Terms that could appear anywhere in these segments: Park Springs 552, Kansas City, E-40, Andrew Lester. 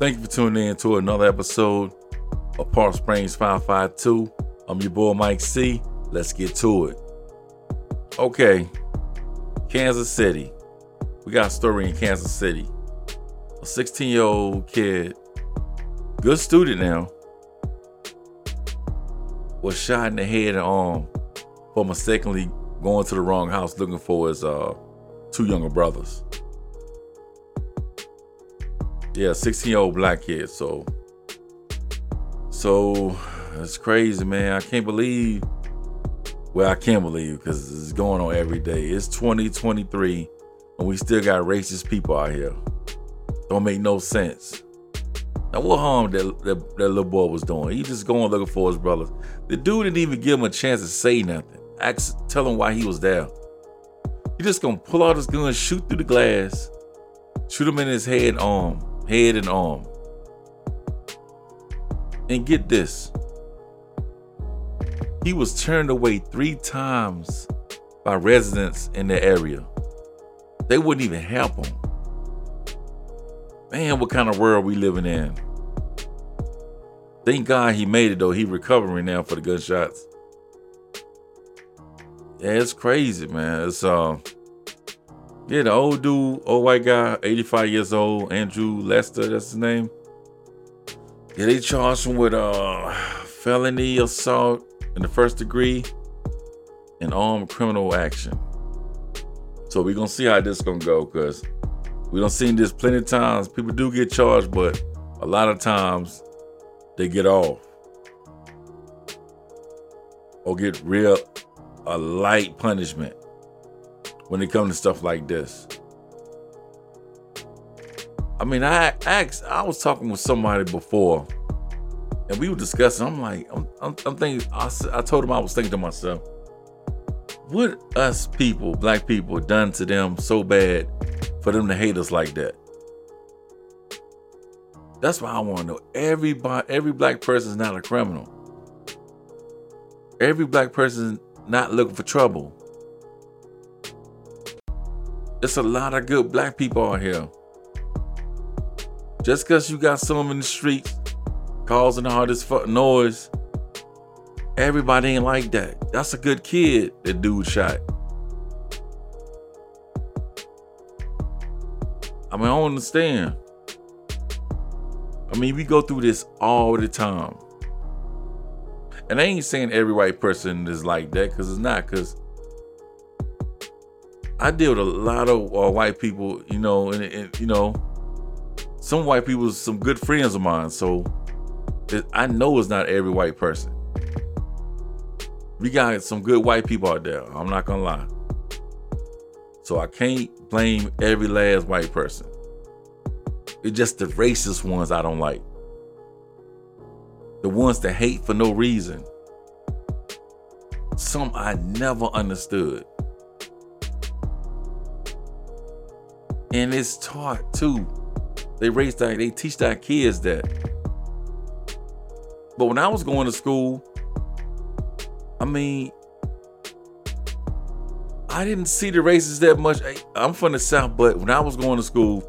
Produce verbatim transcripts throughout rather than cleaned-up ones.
Thank you for tuning in to another episode of Park Springs five five two. I'm your boy Mike C. Let's get to it. Okay, Kansas City. We got a story in Kansas City. A sixteen-year-old kid, good student now, was shot in the head and arm for mistakenly going to the wrong house looking for his uh, two younger brothers. Yeah, sixteen-year-old black kid. So, so it's crazy, man. I can't believe. Well, I can't believe because it's going on every day. It's twenty twenty-three, and we still got racist people out here. Don't make no sense. Now, what harm that, that that little boy was doing? He just going looking for his brothers. The dude didn't even give him a chance to say nothing. Ask, tell him why he was there. He just gonna pull out his gun, shoot through the glass, shoot him in his head and arm. Head and arm. And get this. He was turned away three times by residents in the area. They wouldn't even help him. Man, what kind of world we living in? Thank God he made it though. He recovering now for the gunshots. Yeah, it's crazy, man. It's um. Uh, Yeah, the old dude, old white guy, eighty-five years old, Andrew Lester, that's his name. Yeah, they charged him with uh, felony assault in the first degree and armed criminal action. So we're going to see how this going to go because we done seen this plenty of times. People do get charged, but a lot of times they get off or get real a light punishment. When it comes to stuff like this, I mean, I asked, I was talking with somebody before and we were discussing. I'm like, I'm, I'm, I'm thinking, I, I told him I was thinking to myself, what us people, black people, done to them so bad for them to hate us like that? That's why I want to know. Everybody, every black person is not a criminal. Every black person is not looking for trouble. It's a lot of good black people out here. Just because you got some in the streets causing all this fucking noise, everybody ain't like that. That's a good kid that dude shot. I mean, I don't understand. I mean, we go through this all the time. And I ain't saying every white person is like that because it's not because I deal with a lot of uh, white people, you know, and, and you know, some white people, some good friends of mine. So it, I know it's not every white person. We got some good white people out there. I'm not gonna lie. So I can't blame every last white person. It's just the racist ones I don't like. The ones that hate for no reason. Some I never understood. And it's taught too. They raise that, they teach their kids that. But when I was going to school, I mean, I didn't see the races that much. I'm from the South, but when I was going to school,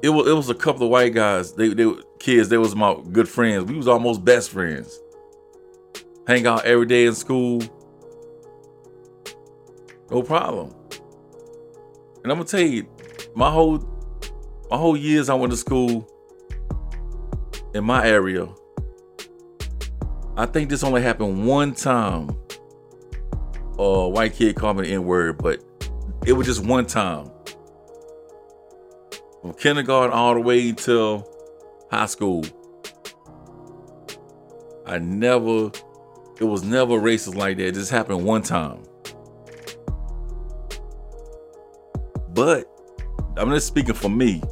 it was it was a couple of white guys. They they were kids. They was my good friends. We was almost best friends. Hang out every day in school. No problem. And I'm gonna tell you, my whole my whole years I went to school in my area, I think this only happened one time. A white kid called me the N-word, but it was just one time. From kindergarten all the way till high school. I never, it was never racist like that. It just happened one time. But I'm just speaking for me,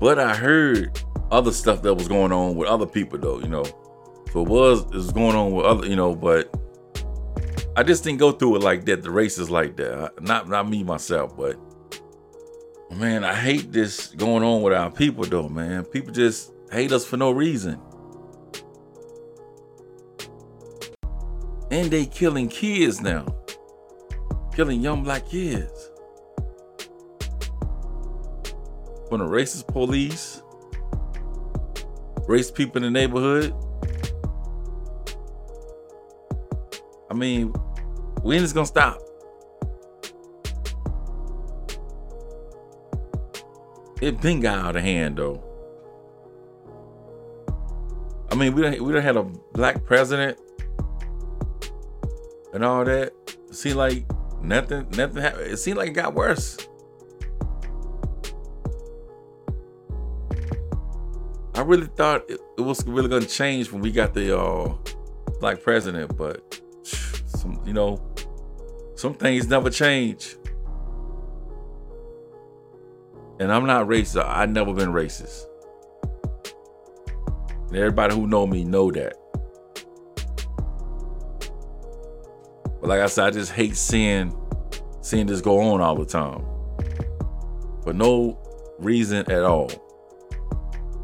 but I heard other stuff that was going on with other people though, you know, so it was, it was going on with other, you know, but I just didn't go through it like that. The racists like that, not, not me myself, but man, I hate this going on with our people though, man. People just hate us for no reason. And they killing kids now, killing young black kids. From the racist police race people in the neighborhood. I mean, when is it gonna stop? It been got out of hand though. I mean, we done, we done had a black president and all that. It seemed like nothing, nothing happened. It seemed like it got worse. I really thought it, it was really gonna change when we got the uh, black president, but some, you know, some things never change. And I'm not racist. I've never been racist. And everybody who know me know that. But like I said, I just hate seeing seeing this go on all the time for no reason at all.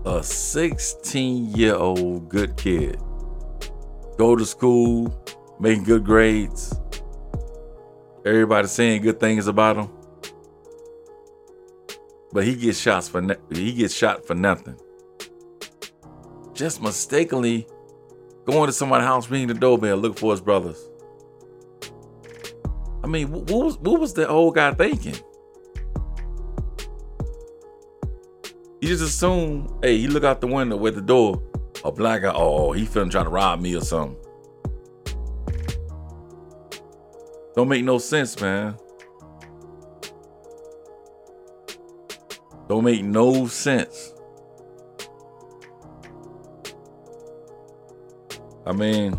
A sixteen-year-old good kid go to school, making good grades. Everybody saying good things about him. But he gets shots for ne- he gets shot for nothing. Just mistakenly going to somebody's house, ringing the doorbell, looking for his brothers. I mean, what was what was the old guy thinking? You just assume, hey, he look out the window with the door, a black guy. Oh, he feeling trying to rob me or something. Don't make no sense, man. Don't make no sense. I mean,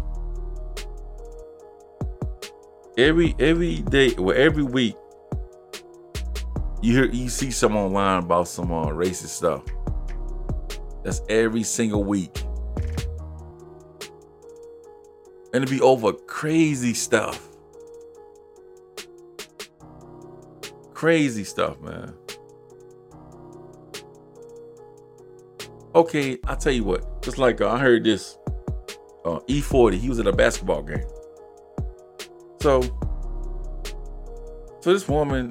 every every day, well, every week, you hear, you see something online about some uh, racist stuff. That's every single week, and it be over crazy stuff. Crazy stuff, man. Okay, I'll tell you what. Just like uh, I heard this uh, E forty. He was at a basketball game. So, so this woman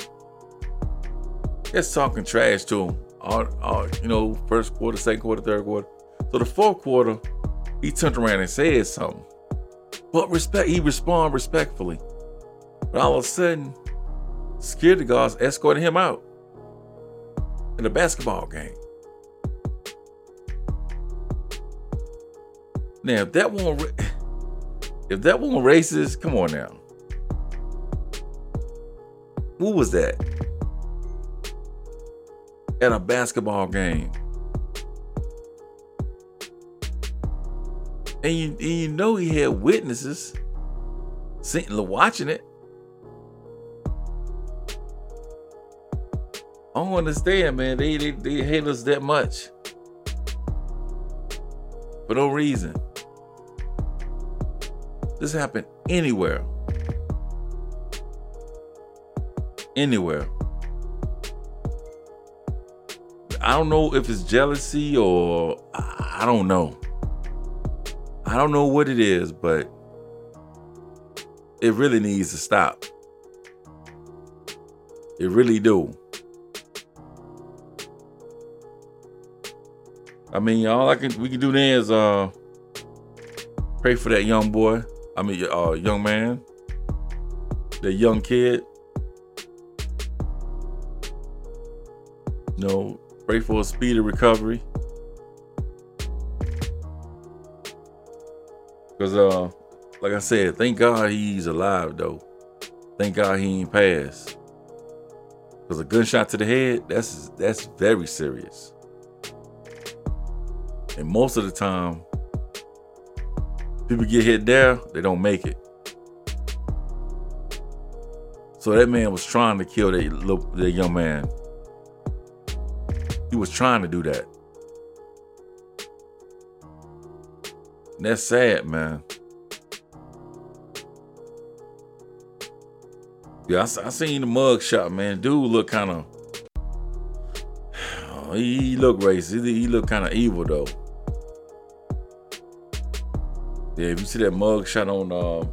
is talking trash to him. All, all, you know, first quarter, second quarter, third quarter. So the fourth quarter, he turned around and said something. But respect, he responded respectfully. But all of a sudden, security guards escorted him out in a basketball game. Now, if that one, if that one racist, come on now. Who was that? At a basketball game. And you, and you know he had witnesses sitting and watching it. I don't understand, man. They, they, they hate us that much. For no reason. This happened anywhere. Anywhere. I don't know if it's jealousy or I don't know. I don't know what it is, but it really needs to stop. It really do. I mean, all I can we can do then is uh, pray for that young boy. I mean, uh, young man, the young kid. You know, pray for a speedy recovery. Cause, uh, like I said, thank God he's alive though. Thank God he ain't passed. Cause a gunshot to the head—that's that's very serious. And most of the time, people get hit there, they don't make it. So that man was trying to kill that, little, that young man. He was trying to do that. And that's sad, man. Yeah, I, I seen the mug shot, man. Dude look kind of, oh, he, he look racist. He, he look kind of evil though. Yeah, if you see that mug shot on, um,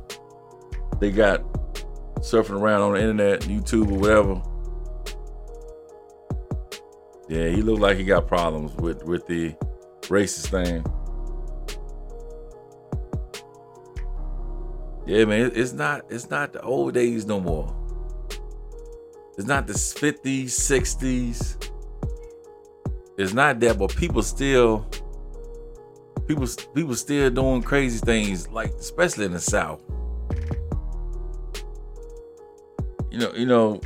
they got surfing around on the internet, YouTube or whatever. Yeah, he looked like he got problems with, with the racist thing. Yeah, man, it's not it's not the old days no more. It's not the fifties, sixties. It's not that, but people still people people still doing crazy things, like especially in the South. You know, you know,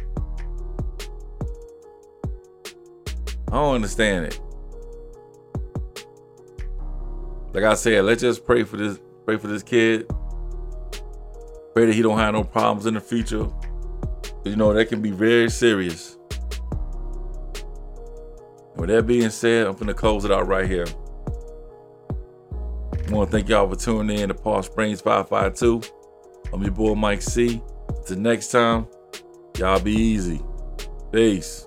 I don't understand it. Like I said, let's just pray for this pray for this kid. Pray that he don't have no problems in the future. You know, that can be very serious. With that being said, I'm finna close it out right here. I want to thank y'all for tuning in to Park Springs five five two. I'm your boy Mike C. Until next time, y'all be easy. Peace.